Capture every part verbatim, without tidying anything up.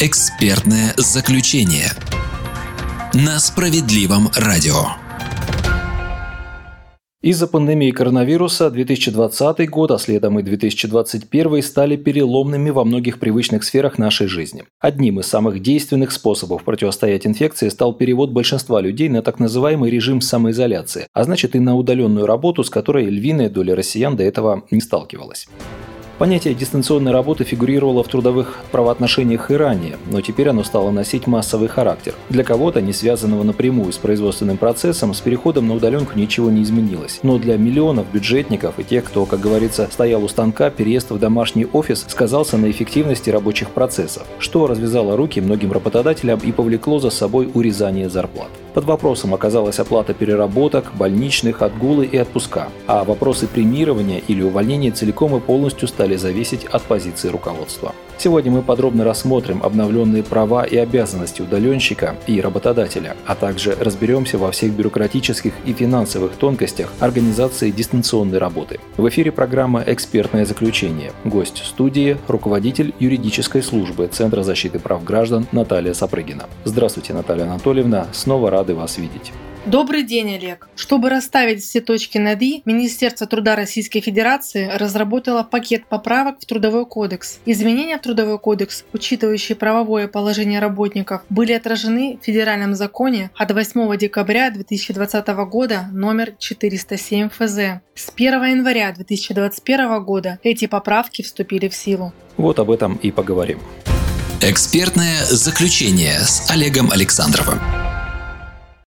Экспертное заключение на Справедливом радио. Из-за пандемии коронавируса две тысячи двадцатый год, а следом и две тысячи двадцать первый стали переломными во многих привычных сферах нашей жизни. Одним из самых действенных способов противостоять инфекции стал перевод большинства людей на так называемый режим самоизоляции, а значит и на удаленную работу, с которой львиная доля россиян до этого не сталкивалась. Понятие дистанционной работы фигурировало в трудовых правоотношениях и ранее, но теперь оно стало носить массовый характер. Для кого-то, не связанного напрямую с производственным процессом, с переходом на удаленку ничего не изменилось. Но для миллионов бюджетников и тех, кто, как говорится, стоял у станка, переезд в домашний офис сказался на эффективности рабочих процессов, что развязало руки многим работодателям и повлекло за собой урезание зарплат. Под вопросом оказалась оплата переработок, больничных, отгулы и отпуска, а вопросы премирования или увольнения целиком и полностью стали зависеть от позиции руководства. Сегодня мы подробно рассмотрим обновленные права и обязанности удаленщика и работодателя, а также разберемся во всех бюрократических и финансовых тонкостях организации дистанционной работы. В эфире программа «Экспертное заключение». Гость студии – руководитель юридической службы Центра защиты прав граждан Наталья Сапрыгина. Здравствуйте, Наталья Анатольевна. Снова рады вас видеть. Добрый день, Олег. Чтобы расставить все точки над «и», Министерство труда Российской Федерации разработало пакет поправок в Трудовой кодекс. Изменения в Трудовой кодекс, учитывающие правовое положение работников, были отражены в федеральном законе от восьмого декабря две тысячи двадцатого года номер четыреста семь эф зэ. С первого января две тысячи двадцать первого года эти поправки вступили в силу. Вот об этом и поговорим. Экспертное заключение с Олегом Александровым.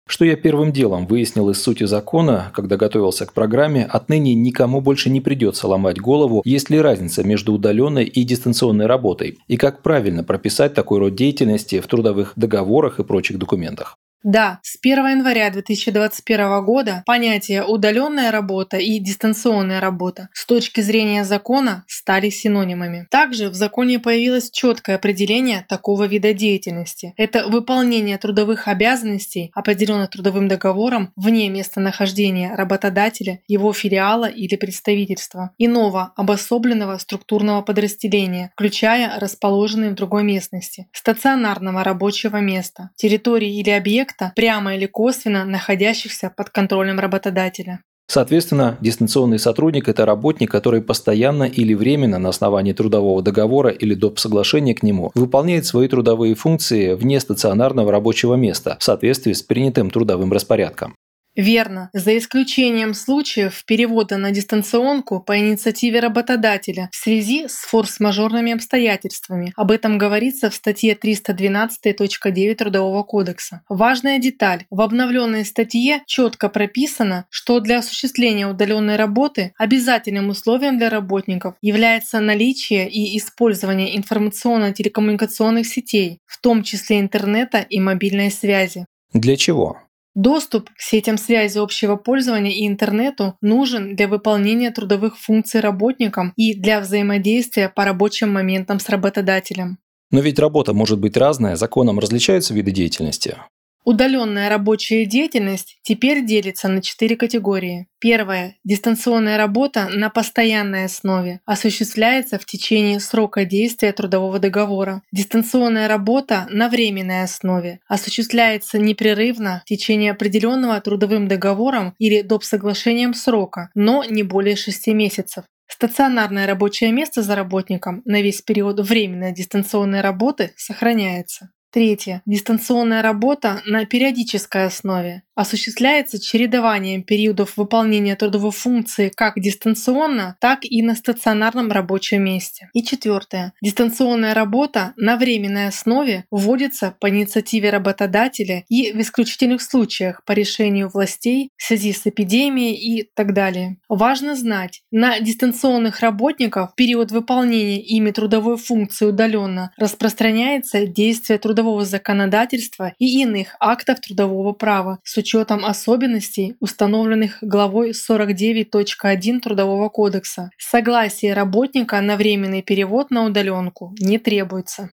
Что я первым делом выяснил из сути закона, когда готовился к программе, отныне никому больше не придется ломать голову, есть ли разница между удаленной и дистанционной работой, и как правильно прописать такой род деятельности в трудовых договорах и прочих документах. Да, с первого января две тысячи двадцать первого года понятия «удаленная работа» и «дистанционная работа» с точки зрения закона стали синонимами. Также в законе появилось четкое определение такого вида деятельности. Это выполнение трудовых обязанностей, определенных трудовым договором, вне местонахождения работодателя, его филиала или представительства, иного обособленного структурного подразделения, включая расположенные в другой местности, стационарного рабочего места, территории или объекта, прямо или косвенно находящихся под контролем работодателя. Соответственно, дистанционный сотрудник – это работник, который постоянно или временно на основании трудового договора или доп. Соглашения к нему выполняет свои трудовые функции вне стационарного рабочего места в соответствии с принятым трудовым распорядком. Верно. За исключением случаев перевода на дистанционку по инициативе работодателя в связи с форс-мажорными обстоятельствами. Об этом говорится в статье триста двенадцать точка девять Трудового кодекса. Важная деталь. В обновленной статье четко прописано, что для осуществления удаленной работы обязательным условием для работников является наличие и использование информационно-телекоммуникационных сетей, в том числе интернета и мобильной связи. Для чего? Доступ к сетям связи общего пользования и интернету нужен для выполнения трудовых функций работникам и для взаимодействия по рабочим моментам с работодателем. Но ведь работа может быть разная, законом различаются виды деятельности. Удаленная рабочая деятельность теперь делится на четыре категории. Первая – дистанционная работа на постоянной основе, осуществляется в течение срока действия трудового договора. Дистанционная работа на временной основе, осуществляется непрерывно в течение определенного трудовым договором или допсоглашением срока, но не более шести месяцев. Стационарное рабочее место за работником на весь период временной дистанционной работы сохраняется. Третье. Дистанционная работа на периодической основе. Осуществляется чередованием периодов выполнения трудовой функции как дистанционно, так и на стационарном рабочем месте. И четвертое. Дистанционная работа на временной основе вводится по инициативе работодателя и в исключительных случаях по решению властей в связи с эпидемией и т.д. Важно знать, на дистанционных работников период выполнения ими трудовой функции удаленно распространяется действие трудового законодательства и иных актов трудового права с учетом особенностей, установленных главой сорок девять точка один Трудового кодекса. Согласие работника на временный перевод на удаленку не требуется.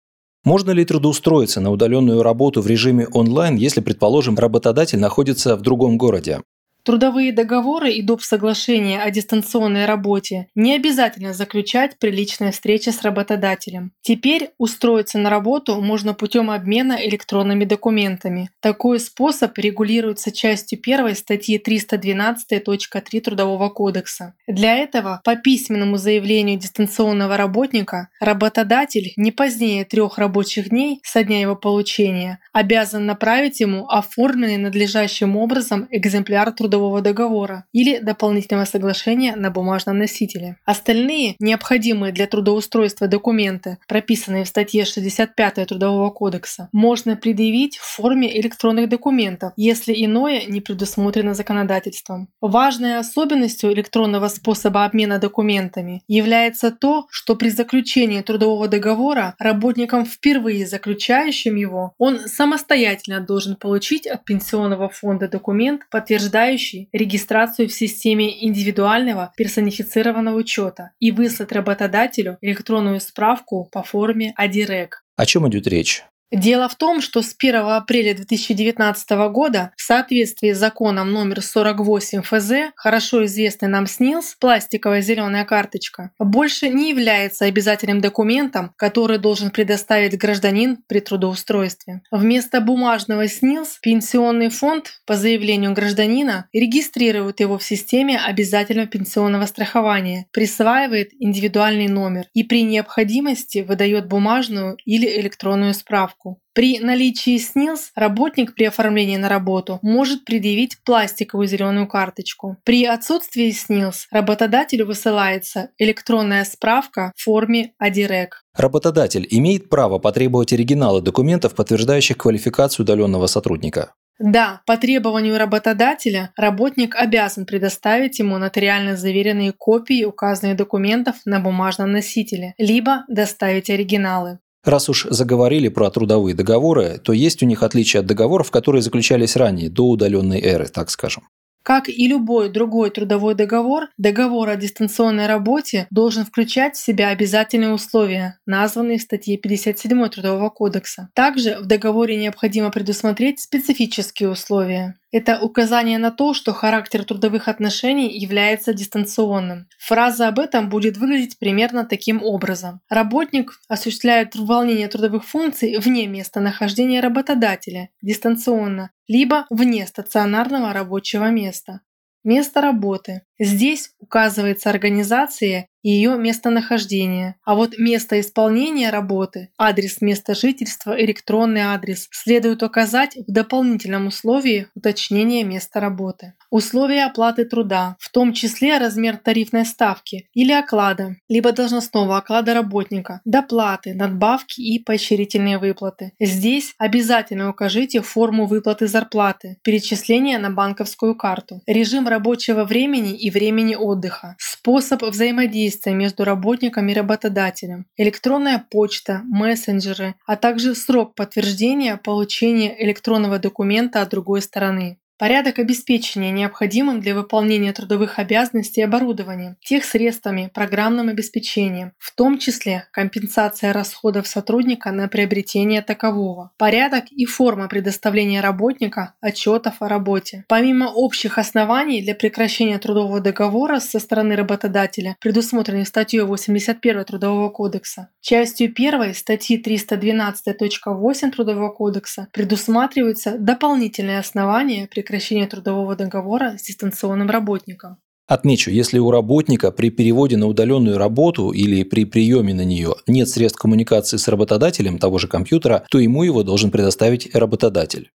Можно ли трудоустроиться на удаленную работу в режиме онлайн, если, предположим, работодатель находится в другом городе? Трудовые договоры и доп. Соглашения о дистанционной работе не обязательно заключать при личной встрече с работодателем. Теперь устроиться на работу можно путем обмена электронными документами. Такой способ регулируется частью первой статьи триста двенадцать точка три Трудового кодекса. Для этого по письменному заявлению дистанционного работника работодатель не позднее трех рабочих дней со дня его получения обязан направить ему оформленный надлежащим образом экземпляр трудового договора или дополнительного соглашения на бумажном носителе. Остальные необходимые для трудоустройства документы, прописанные в статье шестьдесят пять Трудового кодекса, можно предъявить в форме электронных документов, если иное не предусмотрено законодательством. Важной особенностью электронного способа обмена документами является то, что при заключении трудового договора работником, впервые заключающим его, он самостоятельно должен получить от Пенсионного фонда документ, подтверждающий регистрацию в системе индивидуального персонифицированного учета, и выслать работодателю электронную справку по форме АДИРЕК. О чем идет речь? Дело в том, что с первого апреля две тысячи девятнадцатого года в соответствии с законом номер сорок восемь эф зэ, хорошо известный нам СНИЛС, пластиковая зеленая карточка, больше не является обязательным документом, который должен предоставить гражданин при трудоустройстве. Вместо бумажного СНИЛС Пенсионный фонд по заявлению гражданина регистрирует его в системе обязательного пенсионного страхования, присваивает индивидуальный номер и при необходимости выдает бумажную или электронную справку. При наличии СНИЛС работник при оформлении на работу может предъявить пластиковую зеленую карточку. При отсутствии СНИЛС работодателю высылается электронная справка в форме АДИРЕК. Работодатель имеет право потребовать оригиналы документов, подтверждающих квалификацию удаленного сотрудника. Да, по требованию работодателя работник обязан предоставить ему нотариально заверенные копии указанных документов на бумажном носителе, либо доставить оригиналы. Раз уж заговорили про трудовые договоры, то есть у них отличие от договоров, которые заключались ранее, до удаленной эры, так скажем. Как и любой другой трудовой договор, договор о дистанционной работе должен включать в себя обязательные условия, названные в статье пятьдесят семь Трудового кодекса. Также в договоре необходимо предусмотреть специфические условия. Это указание на то, что характер трудовых отношений является дистанционным. Фраза об этом будет выглядеть примерно таким образом. Работник осуществляет выполнение трудовых функций вне места нахождения работодателя, дистанционно, либо вне стационарного рабочего места. Место работы. Здесь указывается организация и ее местонахождение. А вот место исполнения работы, адрес места жительства, электронный адрес следует указать в дополнительном условии уточнения места работы. Условия оплаты труда, в том числе размер тарифной ставки или оклада, либо должностного оклада работника, доплаты, надбавки и поощрительные выплаты. Здесь обязательно укажите форму выплаты зарплаты, перечисление на банковскую карту, режим рабочего времени и времени отдыха, способ взаимодействия между работником и работодателем, электронная почта, мессенджеры, а также срок подтверждения получения электронного документа от другой стороны. Порядок обеспечения необходимым для выполнения трудовых обязанностей оборудованием, техсредствами, программным обеспечением, в том числе компенсация расходов сотрудника на приобретение такового. Порядок и форма предоставления работника отчетов о работе. Помимо общих оснований для прекращения трудового договора со стороны работодателя, предусмотренных статьей восемьдесят один Трудового кодекса, частью первой статьи триста двенадцать точка восемь Трудового кодекса предусматриваются дополнительные основания прекращения прекращение трудового договора с дистанционным работником. Отмечу, если у работника при переводе на удаленную работу или при приеме на нее нет средств коммуникации с работодателем того же компьютера, то ему его должен предоставить работодатель.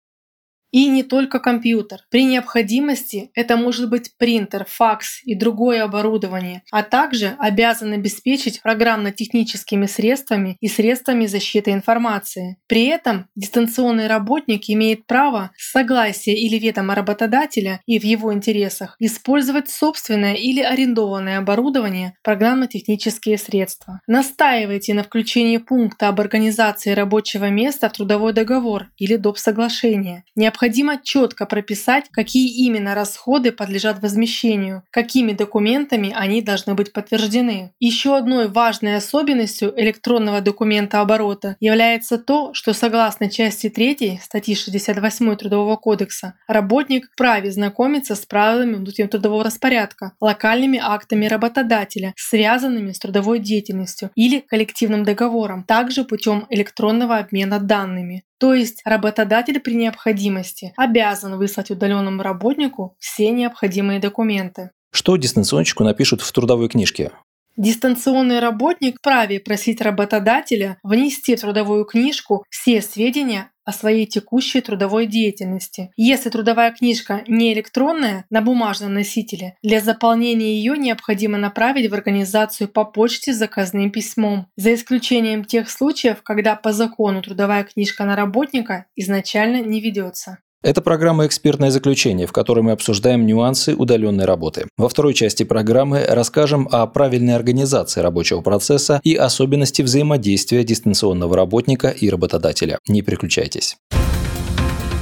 И не только компьютер. При необходимости это может быть принтер, факс и другое оборудование, а также обязан обеспечить программно-техническими средствами и средствами защиты информации. При этом дистанционный работник имеет право с согласия или ведома работодателя и в его интересах использовать собственное или арендованное оборудование, программно-технические средства. Настаивайте на включении пункта об организации рабочего места в трудовой договор или доп. Соглашение. Необходимо необходимо четко прописать, какие именно расходы подлежат возмещению, какими документами они должны быть подтверждены. Еще одной важной особенностью электронного документооборота является то, что согласно части третьей статьи шестьдесят восьмой Трудового кодекса работник вправе знакомиться с правилами внутреннего трудового распорядка, локальными актами работодателя, связанными с трудовой деятельностью или коллективным договором, также путем электронного обмена данными. То есть работодатель при необходимости обязан выслать удаленному работнику все необходимые документы. Что дистанционщику напишут в трудовой книжке? Дистанционный работник вправе просить работодателя внести в трудовую книжку все сведения о своей текущей трудовой деятельности. Если трудовая книжка не электронная, на бумажном носителе, для заполнения ее необходимо направить в организацию по почте заказным письмом, за исключением тех случаев, когда по закону трудовая книжка на работника изначально не ведется. Это программа «Экспертное заключение», в которой мы обсуждаем нюансы удаленной работы. Во второй части программы расскажем о правильной организации рабочего процесса и особенности взаимодействия дистанционного работника и работодателя. Не переключайтесь.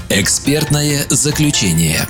«Экспертное заключение».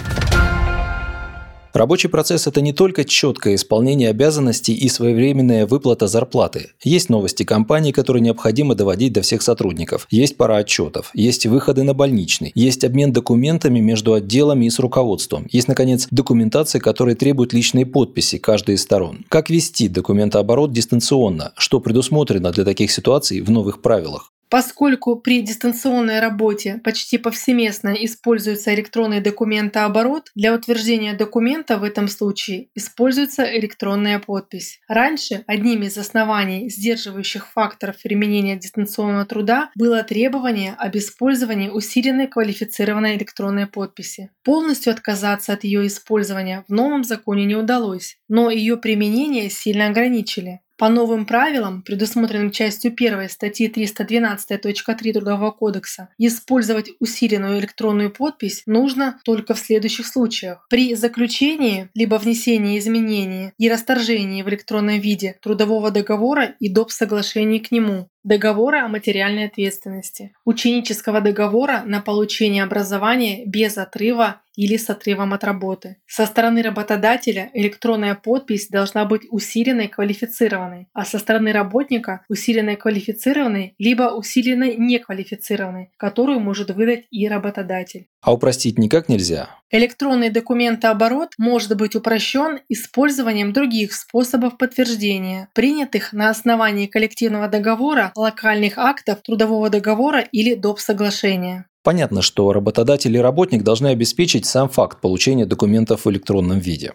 Рабочий процесс – это не только четкое исполнение обязанностей и своевременная выплата зарплаты. Есть новости компании, которые необходимо доводить до всех сотрудников. Есть пара отчетов, есть выходы на больничный, есть обмен документами между отделами и с руководством. Есть, наконец, документация, которая требует личной подписи каждой из сторон. Как вести документооборот дистанционно? Что предусмотрено для таких ситуаций в новых правилах? Поскольку при дистанционной работе почти повсеместно используется электронный документооборот, для утверждения документа в этом случае используется электронная подпись. Раньше одним из оснований, сдерживающих факторов применения дистанционного труда, было требование об использовании усиленной квалифицированной электронной подписи. Полностью отказаться от ее использования в новом законе не удалось, но ее применение сильно ограничили. По новым правилам, предусмотренным частью первой статьи триста двенадцать точка три Трудового кодекса, использовать усиленную электронную подпись нужно только в следующих случаях. При заключении, либо внесении изменений и расторжении в электронном виде трудового договора и доп. Соглашений к нему, договора о материальной ответственности, ученического договора на получение образования без отрыва или с отрывом от работы. Со стороны работодателя электронная подпись должна быть усиленной квалифицированной, а со стороны работника усиленной квалифицированной либо усиленной неквалифицированной, которую может выдать и работодатель. А упростить никак нельзя? Электронный документооборот может быть упрощен использованием других способов подтверждения, принятых на основании коллективного договора, локальных актов, трудового договора или доп. Соглашения. Понятно, что работодатель и работник должны обеспечить сам факт получения документов в электронном виде.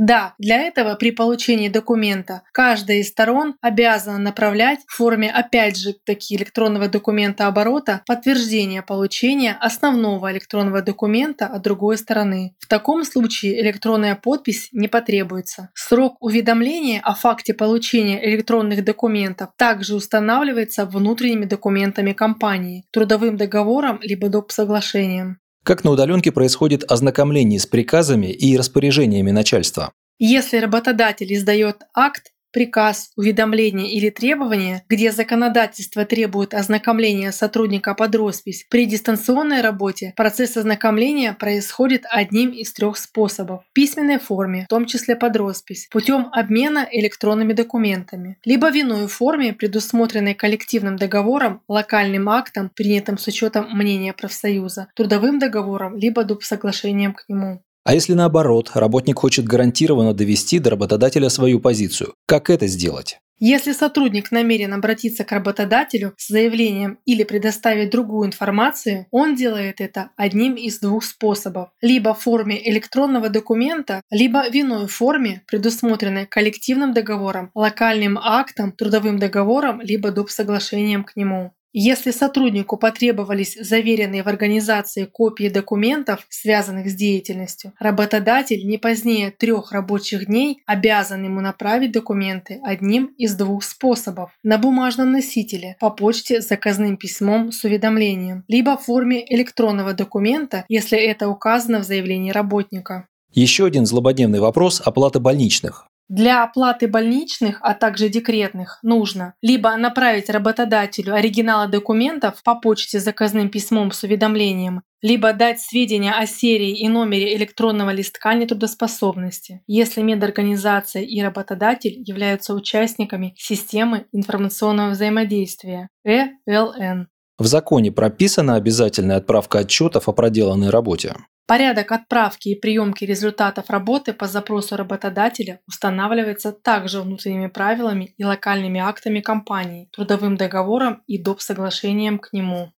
Да, для этого при получении документа каждая из сторон обязана направлять в форме, опять же, таки электронного документооборота подтверждение получения основного электронного документа от другой стороны. В таком случае электронная подпись не потребуется. Срок уведомления о факте получения электронных документов также устанавливается внутренними документами компании, трудовым договором либо допсоглашением. Как на удаленке происходит ознакомление с приказами и распоряжениями начальства? Если работодатель издает акт, приказ, уведомление или требование, где законодательство требует ознакомления сотрудника под роспись, при дистанционной работе процесс ознакомления происходит одним из трех способов: в письменной форме, в том числе под роспись, путем обмена электронными документами, либо в иной форме, предусмотренной коллективным договором, локальным актом, принятым с учетом мнения профсоюза, трудовым договором, либо допсоглашением к нему. А если наоборот, работник хочет гарантированно довести до работодателя свою позицию, как это сделать? Если сотрудник намерен обратиться к работодателю с заявлением или предоставить другую информацию, он делает это одним из двух способов: либо в форме электронного документа, либо в иной форме, предусмотренной коллективным договором, локальным актом, трудовым договором, либо допсоглашением к нему. Если сотруднику потребовались заверенные в организации копии документов, связанных с деятельностью, работодатель не позднее трех рабочих дней обязан ему направить документы одним из двух способов: на бумажном носителе, по почте заказным письмом с уведомлением, либо в форме электронного документа, если это указано в заявлении работника. Еще один злободневный вопрос – оплата больничных. Для оплаты больничных, а также декретных, нужно либо направить работодателю оригиналы документов по почте заказным письмом с уведомлением, либо дать сведения о серии и номере электронного листка нетрудоспособности, если медорганизация и работодатель являются участниками системы информационного взаимодействия (Э Л Н). В законе прописана обязательная отправка отчетов о проделанной работе. Порядок отправки и приемки результатов работы по запросу работодателя устанавливается также внутренними правилами и локальными актами компании, трудовым договором и допсоглашением к нему.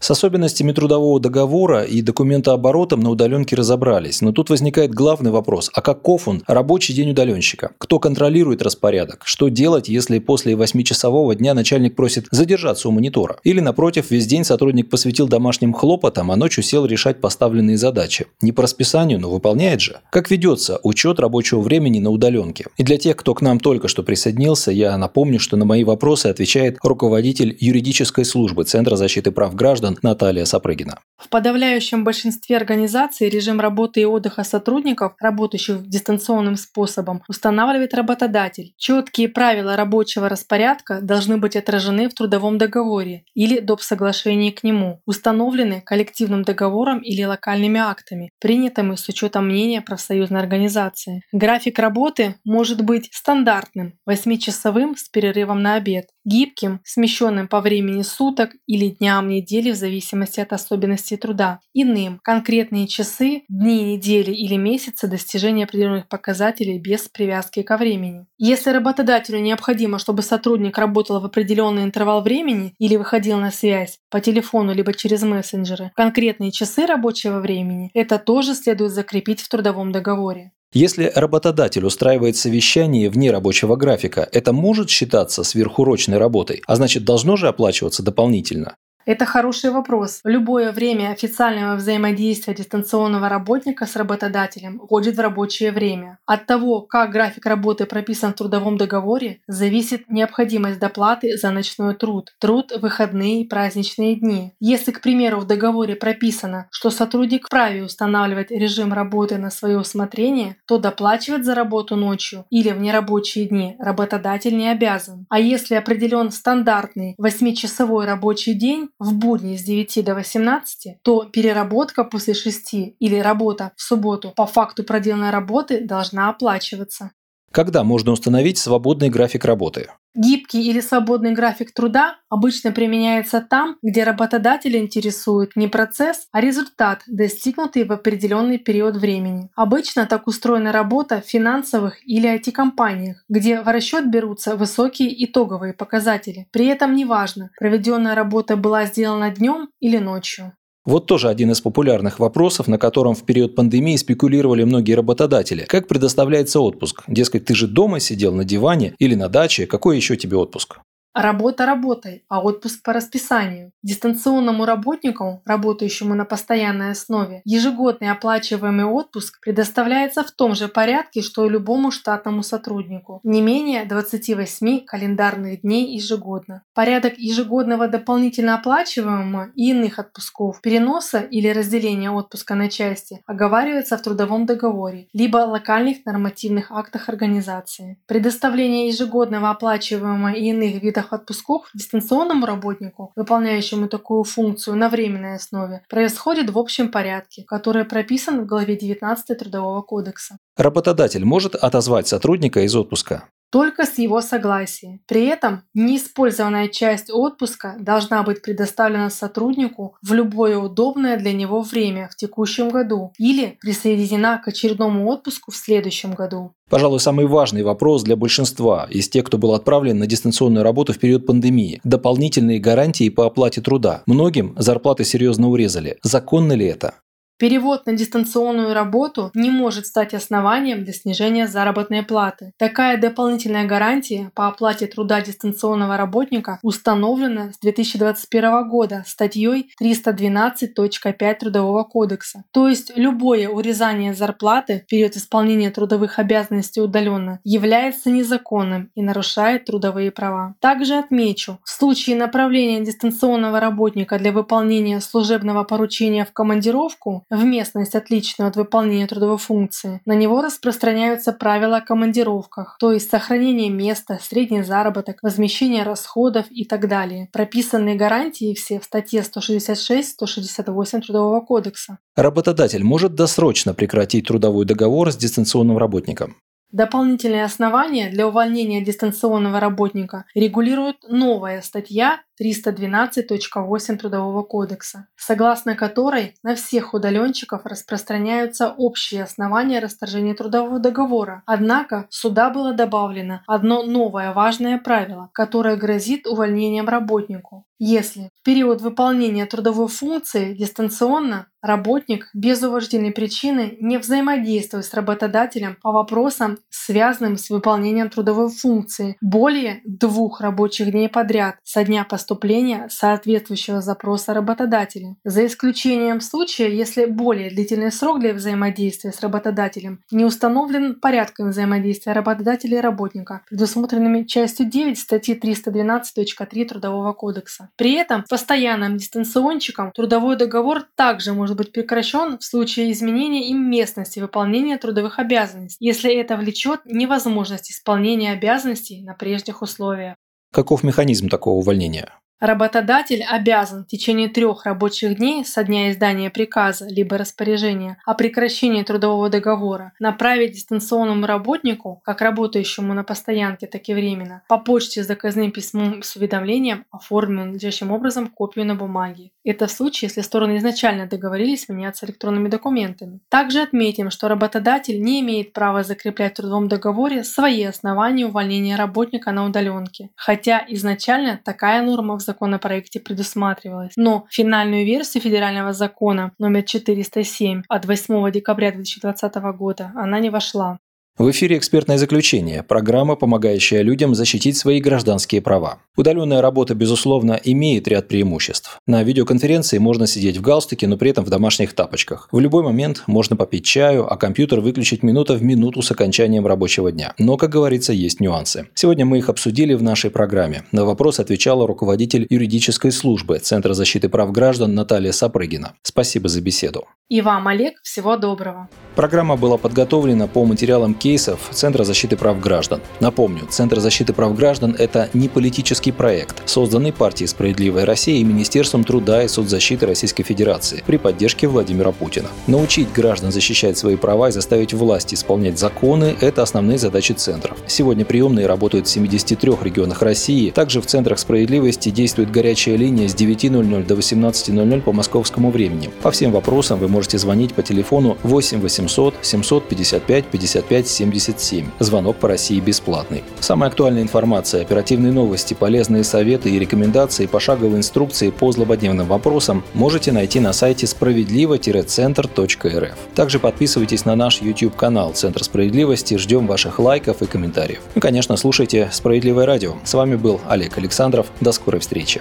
С особенностями трудового договора и документооборотом на удаленке разобрались, но тут возникает главный вопрос: а каков он, рабочий день удаленщика? Кто контролирует распорядок? Что делать, если после восьмичасового дня начальник просит задержаться у монитора? Или, напротив, весь день сотрудник посвятил домашним хлопотам, а ночью сел решать поставленные задачи? Не по расписанию, но выполняет же. Как ведется учет рабочего времени на удаленке? И для тех, кто к нам только что присоединился, я напомню, что на мои вопросы отвечает руководитель юридической службы Центра защиты прав граждан Наталья Сапрыгина. В подавляющем большинстве организаций режим работы и отдыха сотрудников, работающих дистанционным способом, устанавливает работодатель. Четкие правила рабочего распорядка должны быть отражены в трудовом договоре или допсоглашении к нему, установлены коллективным договором или локальными актами, принятыми с учетом мнения профсоюзной организации. График работы может быть стандартным – восьмичасовым с перерывом на обед, гибким, смещенным по времени суток или дням недели в зависимости от особенностей труда, иным, конкретные часы, дни, недели или месяцы достижения определенных показателей без привязки ко времени. Если работодателю необходимо, чтобы сотрудник работал в определенный интервал времени или выходил на связь по телефону либо через мессенджеры, конкретные часы рабочего времени это тоже следует закрепить в трудовом договоре. Если работодатель устраивает совещание вне рабочего графика, это может считаться сверхурочной работой, а значит, должно же оплачиваться дополнительно? Это хороший вопрос. В любое время официального взаимодействия дистанционного работника с работодателем входит в рабочее время. От того, как график работы прописан в трудовом договоре, зависит необходимость доплаты за ночной труд, труд в выходные и праздничные дни. Если, к примеру, в договоре прописано, что сотрудник вправе устанавливать режим работы на свое усмотрение, то доплачивать за работу ночью или в нерабочие дни работодатель не обязан. А если определен стандартный восьмичасовой рабочий день, в будни с девяти до восемнадцати, то переработка после шести или работа в субботу по факту проделанной работы должна оплачиваться. Когда можно установить свободный график работы? Гибкий или свободный график труда обычно применяется там, где работодателя интересует не процесс, а результат, достигнутый в определенный период времени. Обычно так устроена работа в финансовых или ай ти-компаниях, где в расчет берутся высокие итоговые показатели. При этом неважно, проведенная работа была сделана днем или ночью. Вот тоже один из популярных вопросов, на котором в период пандемии спекулировали многие работодатели. Как предоставляется отпуск? Дескать, ты же дома сидел на диване или на даче, какой еще тебе отпуск? Работа работой, а отпуск по расписанию. Дистанционному работнику, работающему на постоянной основе, ежегодный оплачиваемый отпуск предоставляется в том же порядке, что и любому штатному сотруднику, не менее двадцати восьми календарных дней ежегодно. Порядок ежегодного дополнительно оплачиваемого и иных отпусков, переноса или разделения отпуска на части оговаривается в трудовом договоре, либо локальных нормативных актах организации. Предоставление ежегодного оплачиваемого и иных видов отпусков дистанционному работнику, выполняющему такую функцию на временной основе, происходит в общем порядке, который прописан в главе девятнадцатой Трудового кодекса. Работодатель может отозвать сотрудника из отпуска только с его согласия. При этом неиспользованная часть отпуска должна быть предоставлена сотруднику в любое удобное для него время в текущем году или присоединена к очередному отпуску в следующем году. Пожалуй, самый важный вопрос для большинства из тех, кто был отправлен на дистанционную работу в период пандемии. Дополнительные гарантии по оплате труда. Многим зарплаты серьезно урезали. Законно ли это? Перевод на дистанционную работу не может стать основанием для снижения заработной платы. Такая дополнительная гарантия по оплате труда дистанционного работника установлена с две тысячи двадцать первого года статьей триста двенадцать точка пять Трудового кодекса. То есть любое урезание зарплаты в период исполнения трудовых обязанностей удаленно является незаконным и нарушает трудовые права. Также отмечу, в случае направления дистанционного работника для выполнения служебного поручения в командировку в местность, отличную от выполнения трудовой функции, на него распространяются правила о командировках, то есть сохранение места, средний заработок, возмещение расходов и так далее. Прописанные гарантии все в статье сто шестьдесят шесть - сто шестьдесят восемь Трудового кодекса. Работодатель может досрочно прекратить трудовой договор с дистанционным работником. Дополнительные основания для увольнения дистанционного работника регулирует новая статья триста двенадцать точка восемь Трудового кодекса, согласно которой на всех удаленщиков распространяются общие основания расторжения трудового договора. Однако сюда было добавлено одно новое важное правило, которое грозит увольнением работнику. Если в период выполнения трудовой функции дистанционно работник без уважительной причины не взаимодействует с работодателем по вопросам, связанным с выполнением трудовой функции, более двух рабочих дней подряд со дня поступления соответствующего запроса работодателя, за исключением случая, если более длительный срок для взаимодействия с работодателем не установлен порядком взаимодействия работодателя и работника, предусмотренными частью девять статьи триста двенадцать точка три Трудового кодекса. При этом постоянным дистанционщикам трудовой договор также может быть прекращен в случае изменения им местности выполнения трудовых обязанностей, если это влечет невозможность исполнения обязанностей на прежних условиях. Каков механизм такого увольнения? Работодатель обязан в течение трех рабочих дней со дня издания приказа либо распоряжения о прекращении трудового договора направить дистанционному работнику, как работающему на постоянке, так и временно, по почте с заказным письмом с уведомлением, оформленным надлежащим образом копию на бумаге. Это в случае, если стороны изначально договорились меняться электронными документами. Также отметим, что работодатель не имеет права закреплять в трудовом договоре свои основания увольнения работника на удаленке, хотя изначально такая норма в законопроекте предусматривалась. Но финальную версию федерального закона номер четыреста семь от восьмого декабря две тысячи двадцатого года она не вошла. В эфире «Экспертное заключение» – программа, помогающая людям защитить свои гражданские права. Удаленная работа, безусловно, имеет ряд преимуществ. На видеоконференции можно сидеть в галстуке, но при этом в домашних тапочках. В любой момент можно попить чаю, а компьютер выключить минута в минуту с окончанием рабочего дня. Но, как говорится, есть нюансы. Сегодня мы их обсудили в нашей программе. На вопрос отвечала руководитель юридической службы Центра защиты прав граждан Наталья Сапрыгина. Спасибо за беседу. И вам, Олег, всего доброго. Программа была подготовлена по материалам кейсов Центра защиты прав граждан. Напомню, Центр защиты прав граждан – это не политический проект, созданный партией «Справедливая Россия» и Министерством труда и соцзащиты Российской Федерации при поддержке Владимира Путина. Научить граждан защищать свои права и заставить власти исполнять законы – это основные задачи центров. Сегодня приемные работают в семидесяти трёх регионах России. Также в центрах справедливости действует горячая линия с девяти ноль-ноль до восемнадцати ноль-ноль по московскому времени. По всем вопросам вы можете звонить по телефону восемь восемьсот семьсот пятьдесят пять пятьдесят пять семьдесят семь. Звонок по России бесплатный. Самая актуальная информация, оперативные новости, полезные советы и рекомендации, пошаговые инструкции по злободневным вопросам можете найти на сайте справедливо центр точка эр эф. Также подписывайтесь на наш YouTube-канал «Центр справедливости». Ждем ваших лайков и комментариев. И, конечно, слушайте «Справедливое радио». С вами был Олег Александров. До скорой встречи.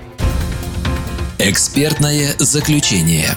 Экспертное заключение.